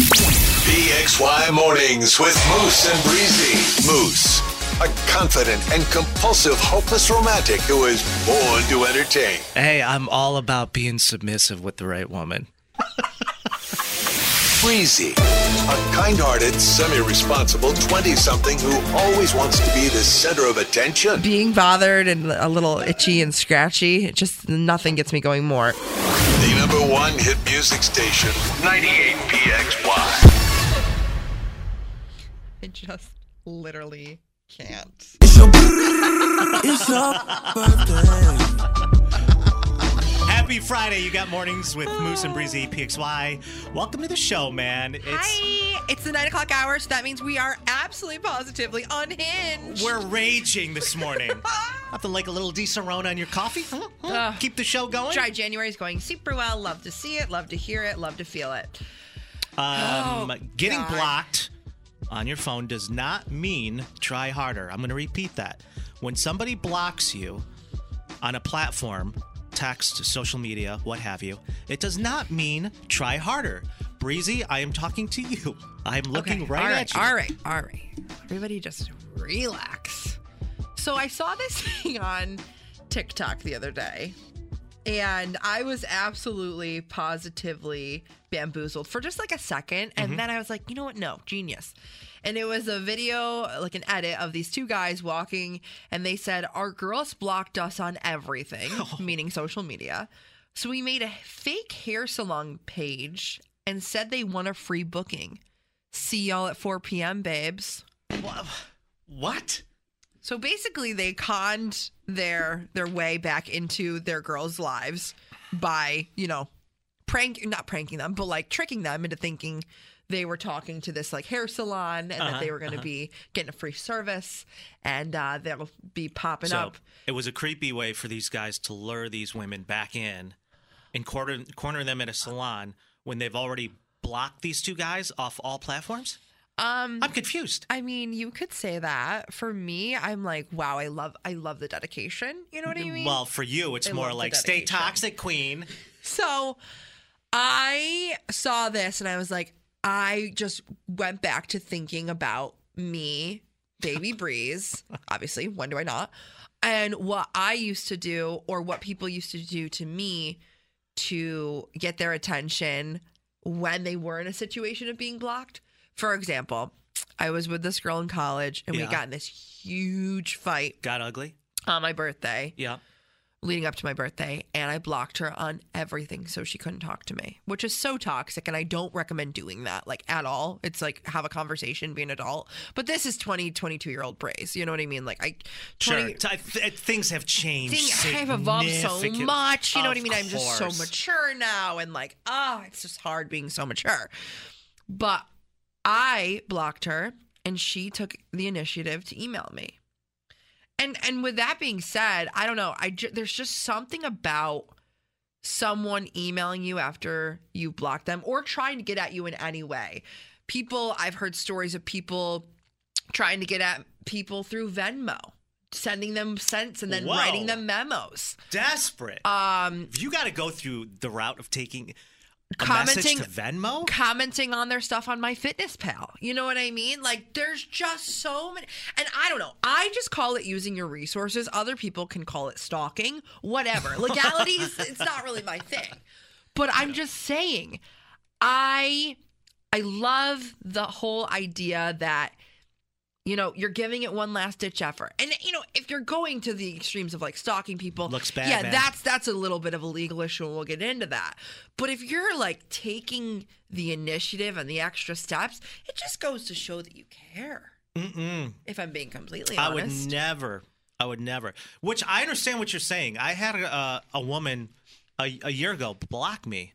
PXY Mornings with Moose and Breezy. Moose, a confident and compulsive, hopeless romantic who is born to entertain. Hey, I'm all about being submissive with the right woman. Breezy, a kind-hearted, semi-responsible 20-something who always wants to be the center of attention. Being bothered and a little itchy and scratchy, it just nothing gets me going more. The number one hit music station, 98 PXY. I just literally can't. It's your birthday. Happy Friday. You got Mornings with Moose and Breezy, PXY. Welcome to the show, man. Hi. It's the 9 o'clock hour, so that means we are absolutely positively unhinged. We're raging this morning. Nothing like a little Disaronno on your coffee. Keep the show going. Dry January is going super well. Love to see it. Love to hear it. Love to feel it. Getting blocked on your phone does not mean try harder. I'm going to repeat that. When somebody blocks you on a platform, text, social media, what have you, it does not mean try harder. Breezy, I am talking to you. I'm looking at you. All right. Everybody just relax. So I saw this thing on TikTok the other day, and I was absolutely positively bamboozled for just like a second. And then I was like, you know what? No, genius. And it was a video, like an edit of these two guys walking. And they said, our girls blocked us on everything, meaning social media. So we made a fake hair salon page and said they won a free booking. See y'all at 4 p.m., babes. What? So basically, they conned their way back into their girls' lives by, you know, not pranking them, but like tricking them into thinking they were talking to this like hair salon and that they were going to be getting a free service and they'll be popping up. It was a creepy way for these guys to lure these women back in and corner them at a salon when they've already blocked these two guys off all platforms. I'm confused. I mean, you could say that. For me, I'm like, wow, I love the dedication. You know what I mean? Well, for you, it's more like stay toxic, queen. So I saw this and I was like, I just went back to thinking about me, Baby Breeze. Obviously, when do I not? And what I used to do or what people used to do to me to get their attention when they were in a situation of being blocked. For example, I was with this girl in college, and we got in this huge fight. Got ugly? On my birthday. Yeah. Leading up to my birthday, and I blocked her on everything so she couldn't talk to me, which is so toxic, and I don't recommend doing that, like, at all. It's like, have a conversation, be an adult. But this is 20, 22-year-old Braze. You know what I mean? Like, things have changed. I've evolved so much. You know what I mean? Course. I'm just so mature now, and like, it's just hard being so mature. But I blocked her, and she took the initiative to email me. And with that being said, I don't know. There's just something about someone emailing you after you block them or trying to get at you in any way. I've heard stories of people trying to get at people through Venmo, sending them cents and then writing them memos. Desperate. You got to go through the route of taking commenting to Venmo? Commenting on their stuff on MyFitnessPal. You know what I mean? Like, there's just so many. And I don't know. I just call it using your resources. Other people can call it stalking. Whatever. Legalities, it's not really my thing. But I'm just saying, I I love the whole idea that, you know, you're giving it one last ditch effort. And, you know, if you're going to the extremes of like stalking people, looks bad, yeah, man. That's a little bit of a legal issue, and we'll get into that. But if you're like taking the initiative and the extra steps, it just goes to show that you care. Mm-mm. If I'm being completely honest. I would never. Which I understand what you're saying. I had a woman a year ago block me.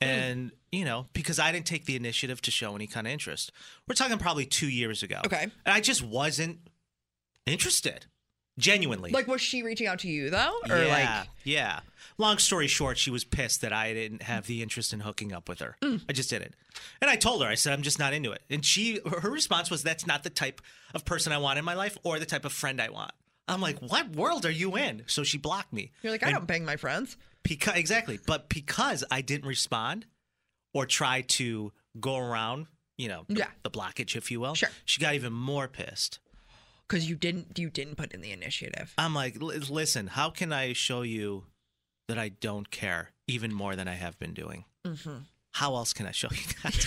And, you know, because I didn't take the initiative to show any kind of interest. We're talking probably 2 years ago. Okay. And I just wasn't interested, genuinely. Like, was she reaching out to you, though? Or yeah, like... yeah. Long story short, she was pissed that I didn't have the interest in hooking up with her. I just didn't. And I told her, I said, I'm just not into it. And her response was, that's not the type of person I want in my life or the type of friend I want. I'm like, what world are you in? So she blocked me. You're like, I don't bang my friends. Exactly. But because I didn't respond or try to go around, you know, the blockage, if you will, sure. She got even more pissed. Because you didn't put in the initiative. I'm like, listen, how can I show you that I don't care even more than I have been doing? Mm-hmm. How else can I show you that?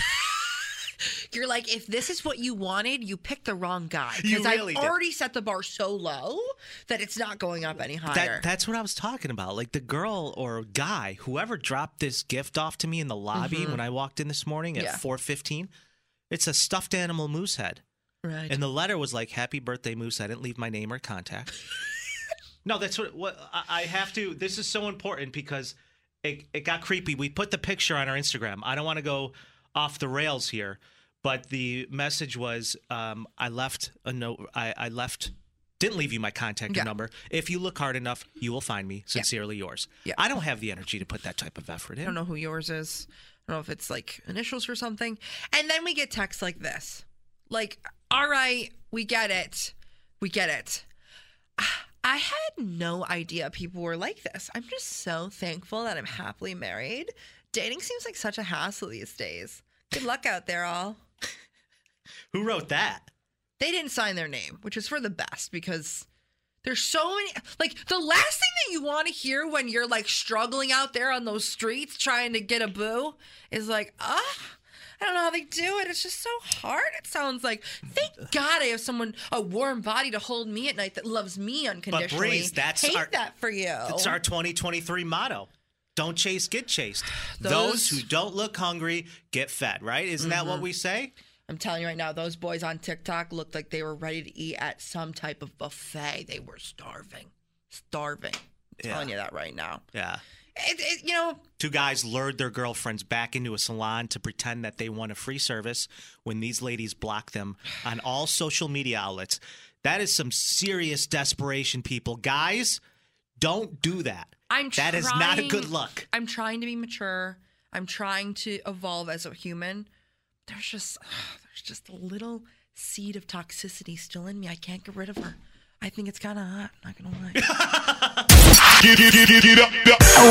You're like, if this is what you wanted, you picked the wrong guy. Because really I've already set the bar so low that it's not going up any higher. That's what I was talking about. Like the girl or guy, whoever dropped this gift off to me in the lobby when I walked in this morning at 4:15, it's a stuffed animal moose head. Right. And the letter was like, happy birthday, Moose. I didn't leave my name or contact. No, that's what I have to. This is so important because it got creepy. We put the picture on our Instagram. I don't want to go off the rails here, but the message was, I left a note. Didn't leave you my contact number. If you look hard enough, you will find me. Sincerely yours. Yeah. I don't have the energy to put that type of effort in. I don't know who yours is. I don't know if it's like initials for something. And then we get texts like this. Like, all right, we get it. I had no idea people were like this. I'm just so thankful that I'm happily married. Dating seems like such a hassle these days. Good luck out there, all. Who wrote that? They didn't sign their name, which is for the best because there's so many. Like, the last thing that you want to hear when you're, like, struggling out there on those streets trying to get a boo is like, I don't know how they do it. It's just so hard. It sounds like, thank God I have someone, a warm body to hold me at night that loves me unconditionally. But Breeze, that for you. It's our 2023 motto. Don't chase, get chased. Those who don't look hungry get fed, right? Isn't that what we say? I'm telling you right now, those boys on TikTok looked like they were ready to eat at some type of buffet. They were starving. I'm telling you that right now. Yeah. You know. Two guys lured their girlfriends back into a salon to pretend that they want a free service when these ladies blocked them on all social media outlets. That is some serious desperation, people. Guys, don't do that. That is not a good look. I'm trying to be mature. I'm trying to evolve as a human. There's just a little seed of toxicity still in me. I can't get rid of her. I think it's kind of hot. I'm not going to lie.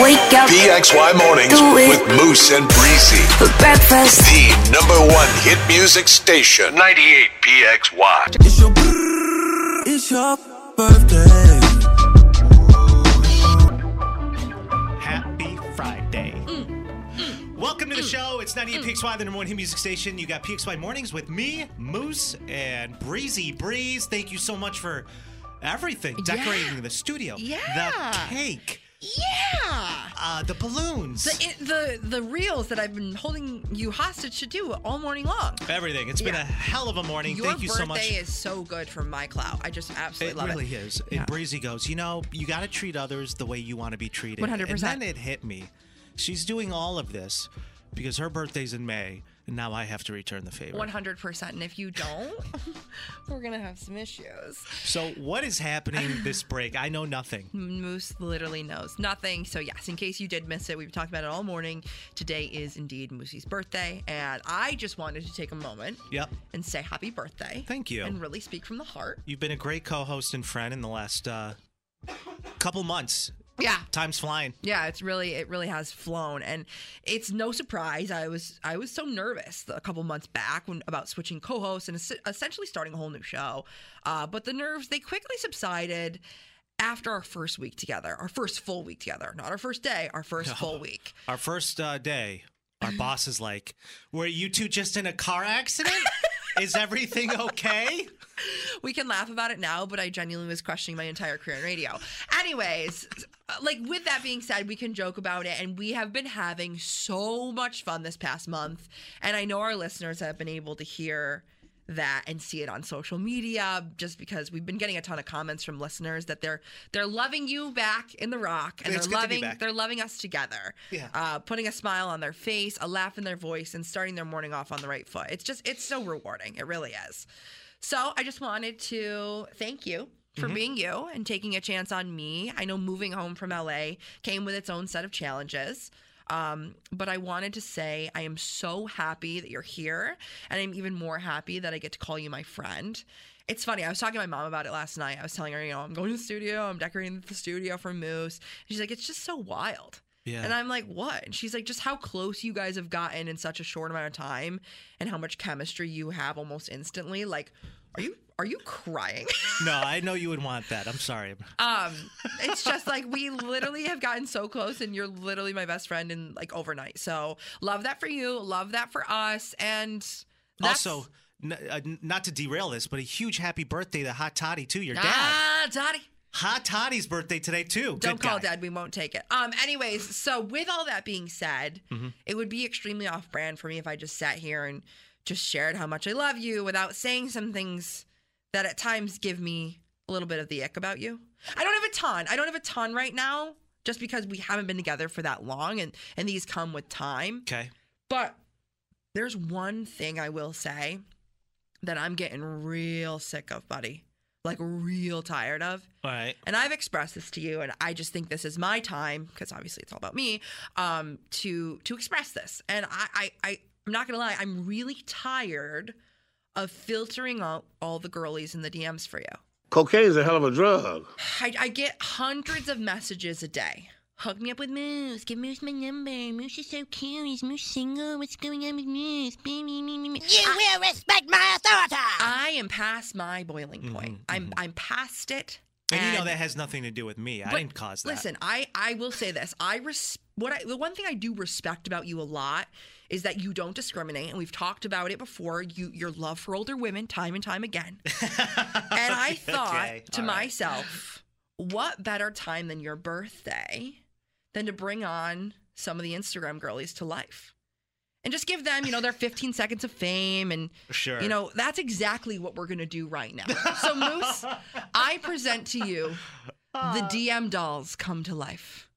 Wake up. PXY Mornings with Moose and Breezy. For breakfast. The #1 hit music station. 98 PXY. It's your birthday. Welcome to the show. It's 98 PXY, the #1 hit music station. You got PXY Mornings with me, Moose, and Breezy. Breeze, thank you so much for everything. Decorating the studio. Yeah. The cake. Yeah. The balloons. The reels that I've been holding you hostage to do all morning long. Everything. It's been a hell of a morning. Thank you so much. Your birthday is so good for my clout. I just absolutely love it. It really is. Yeah. And Breezy goes, you know, you got to treat others the way you want to be treated. 100%. And then it hit me. She's doing all of this because her birthday's in May, and now I have to return the favor. 100%. And if you don't, we're going to have some issues. So what is happening this break? I know nothing. Moose literally knows nothing. So, yes, in case you did miss it, we've talked about it all morning. Today is indeed Moosey's birthday, and I just wanted to take a moment and say happy birthday. Thank you. And really speak from the heart. You've been a great co-host and friend in the last couple months. Yeah. Time's flying. Yeah, it really has flown. And it's no surprise. I was so nervous a couple months back about switching co-hosts and essentially starting a whole new show. But the nerves, they quickly subsided after our first week together, our first full week together. Not our first day, our first full week. Our first day Our boss is like, were you two just in a car accident? Is everything okay? We can laugh about it now, but I genuinely was questioning my entire career in radio. Anyways, like with that being said, we can joke about it. And we have been having so much fun this past month. And I know our listeners have been able to hear that and see it on social media, just because we've been getting a ton of comments from listeners that they're loving you back in the rock, and they're loving us together. Yeah. Putting a smile on their face, a laugh in their voice, and starting their morning off on the right foot. It's so rewarding. It really is. So I just wanted to thank you for being you and taking a chance on me. I know moving home from LA came with its own set of challenges. But I wanted to say I am so happy that you're here, and I'm even more happy that I get to call you my friend. It's funny. I was talking to my mom about it last night. I was telling her, I'm going to the studio. I'm decorating the studio for Moose. And she's like, it's just so wild. Yeah. And I'm like, what? And she's like, just how close you guys have gotten in such a short amount of time and how much chemistry you have almost instantly. Like, are you crying? No, I know you would want that. I'm sorry. It's just like we literally have gotten so close, and you're literally my best friend in like overnight. So love that for you. Love that for us. And that's... also, not to derail this, but a huge happy birthday to Hot Toddy too, your dad. Ah, Toddy. Hot Toddy's birthday today, too. Don't call Dad. We won't take it. Anyways, so with all that being said, it would be extremely off-brand for me if I just sat here and just shared how much I love you without saying some things that at times give me a little bit of the ick about you. I don't have a ton. I don't have a ton right now just because we haven't been together for that long, and these come with time. Okay. But there's one thing I will say that I'm getting real sick of, buddy. Like real tired of. All right. And I've expressed this to you, and I just think this is my time, because obviously it's all about me, to express this. And I'm not gonna lie, I'm really tired of filtering out all the girlies in the DMs for you. Cocaine is a hell of a drug. I get hundreds of messages a day. Hook me up with Moose. Give Moose my number. Moose is so cute. Is Moose single? What's going on with Moose? You will respect my authority. I am past my boiling point. I'm past it. And that has nothing to do with me. I didn't cause that. Listen, I will say this. The one thing I do respect about you a lot is that you don't discriminate, and we've talked about it before, your love for older women time and time again. And I thought to myself, what better time than your birthday than to bring on some of the Instagram girlies to life and just give them, their 15 seconds of fame. And, sure. That's exactly what we're going to do right now. So, Moose, I present to you the DM dolls come to life.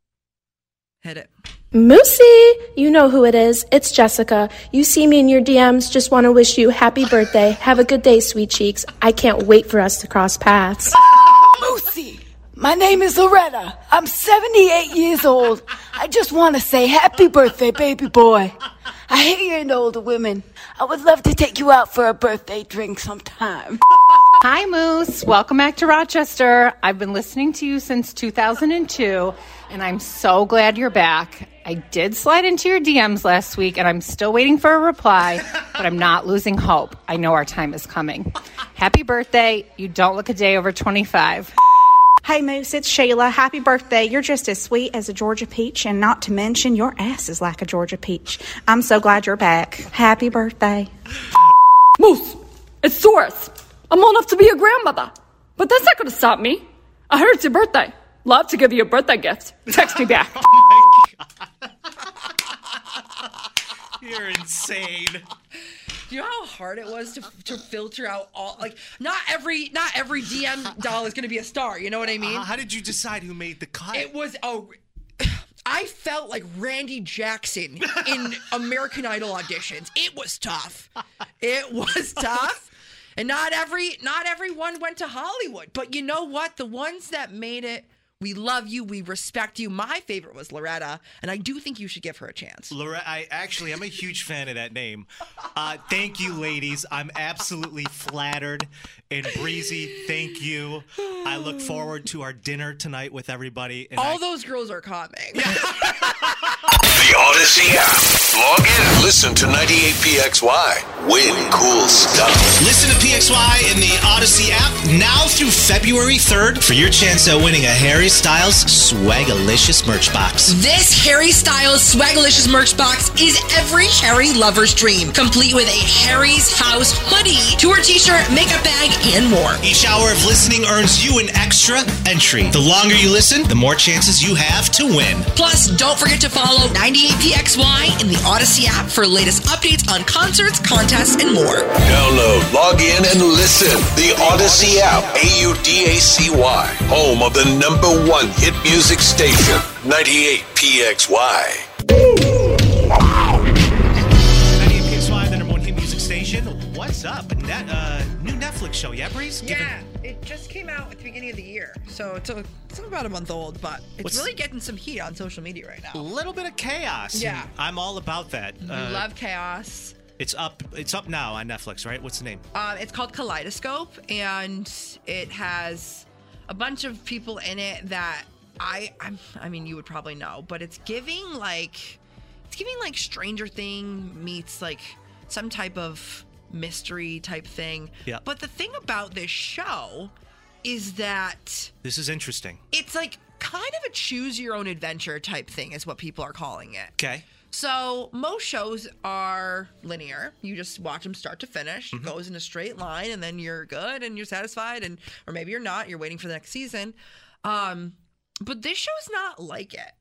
Hit it. Moosey, you know who it is. It's Jessica. You see me in your DMs. Just want to wish you happy birthday. Have a good day, sweet cheeks. I can't wait for us to cross paths. Moosey. My name is Loretta. I'm 78 years old. I just want to say happy birthday, baby boy. I hate you and older women. I would love to take you out for a birthday drink sometime. Hi, Moose. Welcome back to Rochester. I've been listening to you since 2002, and I'm so glad you're back. I did slide into your DMs last week, and I'm still waiting for a reply, but I'm not losing hope. I know our time is coming. Happy birthday. You don't look a day over 25. Hey, Moose, it's Sheila. Happy birthday. You're just as sweet as a Georgia peach, and not to mention your ass is like a Georgia peach. I'm so glad you're back. Happy birthday. Moose, it's Doris. I'm old enough to be your grandmother, but that's not going to stop me. I heard it's your birthday. Love to give you a birthday gift. Text me back. Oh, my God. You're insane. Do you know how hard it was to filter out all, like, not every DM doll is going to be a star, you know what I mean? How did you decide who made the cut? It was, I felt like Randy Jackson in American Idol auditions. It was tough. And not everyone went to Hollywood. But you know what? The ones that made it, we love you. We respect you. My favorite was Loretta, and I do think you should give her a chance. Loretta, I'm a huge fan of that name. Thank you, ladies. I'm absolutely flattered. And Breezy, thank you. I look forward to our dinner tonight with everybody. And those girls are coming. Yeah. The Odyssey app. Log in and listen to 98 PXY. Win cool stuff. Listen to PXY in the Odyssey app now through February 3rd for your chance at winning a Harry Styles Swagalicious merch box. This Harry Styles Swagalicious merch box is every Harry lover's dream, complete with a Harry's House hoodie, tour t-shirt, makeup bag, and more. Each hour of listening earns you an extra entry. The longer you listen, the more chances you have to win. Plus, don't forget to follow 98 PXY in the Odyssey app for latest updates on concerts, contests, and more. Download, log in, and listen. The Audacy app, Audacy, home of the number one hit music station, 98 PXY. 98 PXY, the number one hit music station. What's up? That new Netflix show, yeah, Breeze? Yeah. It just came out at the beginning of the year, so it's about a month old, but it's really getting some heat on social media right now. A little bit of chaos. Yeah. I'm all about that. We love chaos. It's up now on Netflix, right? What's the name? It's called Kaleidoscope, and it has a bunch of people in it that I mean, you would probably know, but it's giving like Stranger Things meets like some type of mystery type thing. Yeah. But the thing about this show is that this is interesting. It's like kind of a choose your own adventure type thing is what people are calling it. Okay. So most shows are linear. You just watch them start to finish. Mm-hmm. It goes in a straight line and then you're good and you're satisfied, and or maybe you're not. You're waiting for the next season. But this show is not like it.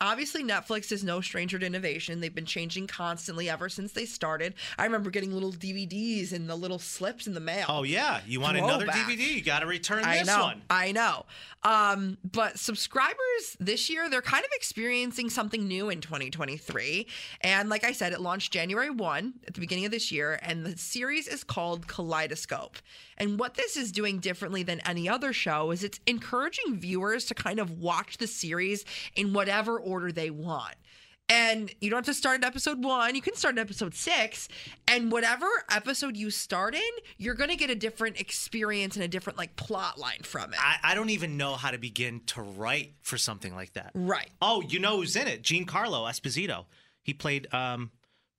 Obviously, Netflix is no stranger to innovation. They've been changing constantly ever since they started. I remember getting little DVDs and the little slips in the mail. Oh, yeah. You want another DVD? You got to return this one. I know. But subscribers this year, they're kind of experiencing something new in 2023. And like I said, it launched January 1 at the beginning of this year. And the series is called Kaleidoscope. And what this is doing differently than any other show is it's encouraging viewers to kind of watch the series in whatever order they want. And you don't have to start at episode 1. You can start at episode 6, and whatever episode you start in, you're going to get a different experience and a different like plot line from it. I don't even know how to begin to write for something like that. Right. Oh, you know who's in it? Giancarlo Esposito. He played Mr.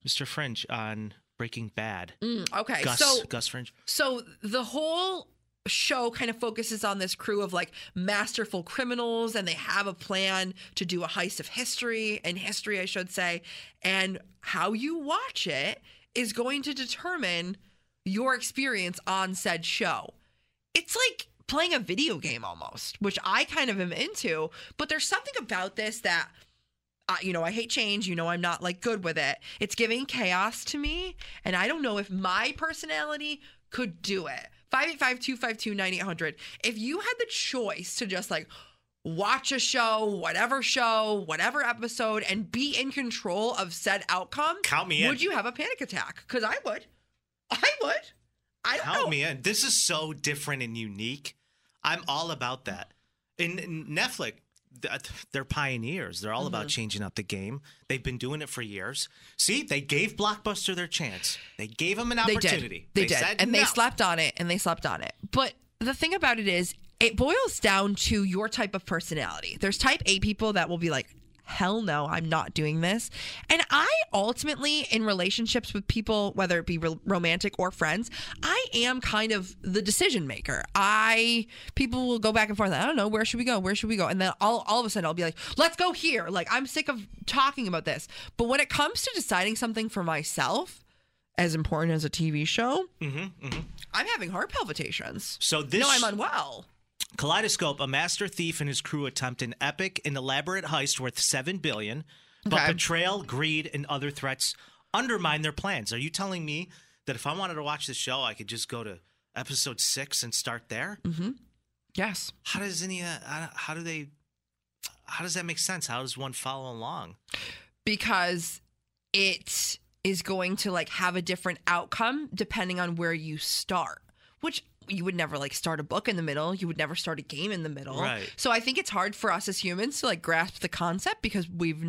Fring on Breaking Bad. Okay. Gus Fring. So the whole show kind of focuses on this crew of like masterful criminals, and they have a plan to do a heist of history, I should say. And how you watch it is going to determine your experience on said show. It's like playing a video game almost, which I kind of am into, but there's something about this that I hate change. I'm not like good with it. It's giving chaos to me, and I don't know if my personality could do it. 585-252-9800. If you had the choice to just like watch a show, whatever episode, and be in control of said outcome, count me in. Would you have a panic attack? Because I would. I don't know. Count me in. This is so different and unique. I'm all about that. In Netflix, they're pioneers. They're all about changing up the game. They've been doing it for years. See, they gave Blockbuster their chance. They gave them an opportunity. They did. Said and no. They slept on it. But the thing about it is, it boils down to your type of personality. There's type A people that will be like, hell no, I'm not doing this. And I ultimately, in relationships with people, whether it be romantic or friends, I am kind of the decision maker. People will go back and forth. I don't know, where should we go? And then all of a sudden I'll be like, let's go here. Like, I'm sick of talking about this. But when it comes to deciding something for myself, as important as a TV show, I'm having heart palpitations. No, I'm unwell. Kaleidoscope, a master thief and his crew attempt an epic and elaborate heist worth $7 billion, but betrayal, greed, and other threats undermine their plans. Are you telling me that if I wanted to watch the show, I could just go to episode 6 and start there? Mm-hmm. Yes. How does that make sense? How does one follow along? Because it is going to like have a different outcome depending on where you start, which you would never like start a book in the middle. You would never start a game in the middle. Right. So I think it's hard for us as humans to like grasp the concept because we've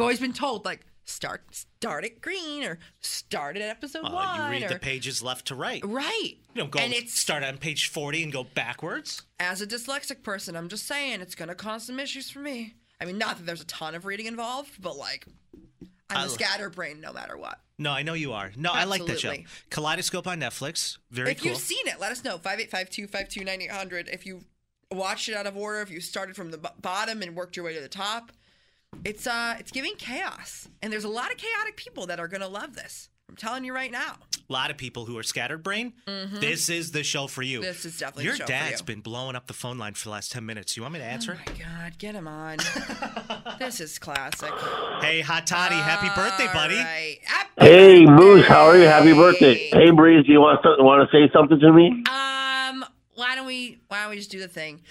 always been told like start at green or start at episode one. You read the pages left to right. Right. You don't go start on page 40 and go backwards. As a dyslexic person, I'm just saying it's going to cause some issues for me. I mean, not that there's a ton of reading involved, but like I'm a scatterbrain no matter what. No, I know you are. No, absolutely. I like that show. Kaleidoscope on Netflix. Very cool. If you've seen it, let us know. 5852-529800. If you watched it out of order, if you started from the bottom and worked your way to the top. It's giving chaos. And there's a lot of chaotic people that are going to love this. I'm telling you right now. A lot of people who are scatterbrained. Mm-hmm. This is the show for you. This is definitely the show for you. Your dad's been blowing up the phone line for the last 10 minutes. You want me to answer? Oh, my God. Get him on. This is classic. Hey, Hot Toddy. Happy birthday, buddy. Right. Hey, Moose. How are you? Happy birthday. Hey, Breeze. Do you want to say something to me? Why don't we just do the thing?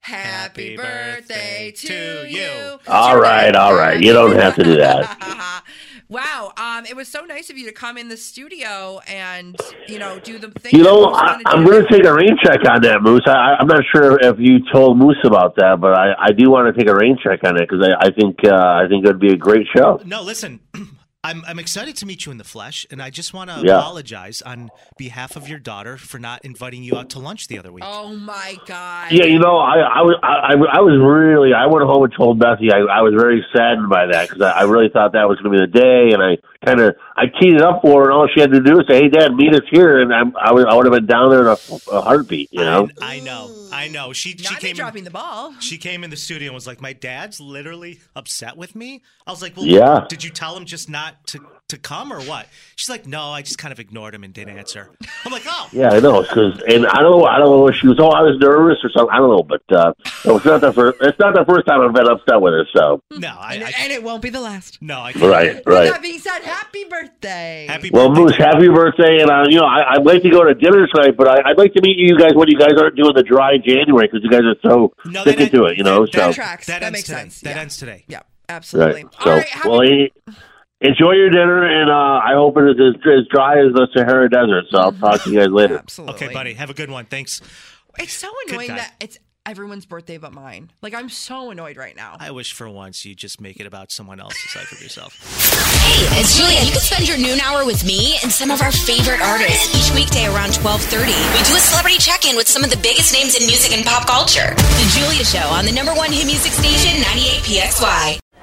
Happy birthday to you. All right. You don't have to do that. Wow, it was so nice of you to come in the studio and, do the thing. I'm going to take a rain check on that, Moose. I'm not sure if you told Moose about that, but I do want to take a rain check on it because I think it would be a great show. No, listen, I'm excited to meet you in the flesh, and I just want to apologize on behalf of your daughter for not inviting you out to lunch the other week. Oh, my God. Yeah, I went home and told Bethany I was very saddened by that because I really thought that was going to be the day, and I teed it up for her, and all she had to do was say, hey, Dad, meet us here, and I would have been down there in a heartbeat, I know. She came dropping the ball. She came in the studio and was like, my dad's literally upset with me? I was like, well, did you tell him just not to come or what? She's like, no, I just kind of ignored him and didn't answer. I'm like, oh. Yeah, I know. I don't know if she was, I was nervous or something. I don't know, but it's not the first time I've been upset with her, so. No, and it won't be the last. No, I can't. Right. That being said, happy birthday. Moose, happy birthday. And, I'd like to go to dinner tonight, but I'd like to meet you guys when you guys aren't doing the dry January because you guys are so sticking to it, That tracks. That makes sense. That ends today. Yeah, absolutely. Right. All right. Enjoy your dinner, and I hope it is as dry as the Sahara Desert, so I'll talk to you guys later. Absolutely. Okay, buddy. Have a good one. Thanks. It's so annoying that it's everyone's birthday but mine. Like, I'm so annoyed right now. I wish for once you just make it about someone else aside from yourself. Hey, it's Julia. You can spend your noon hour with me and some of our favorite artists each weekday around 12:30. We do a celebrity check-in with some of the biggest names in music and pop culture. The Julia Show on the #1 hit music station, 98 PXY.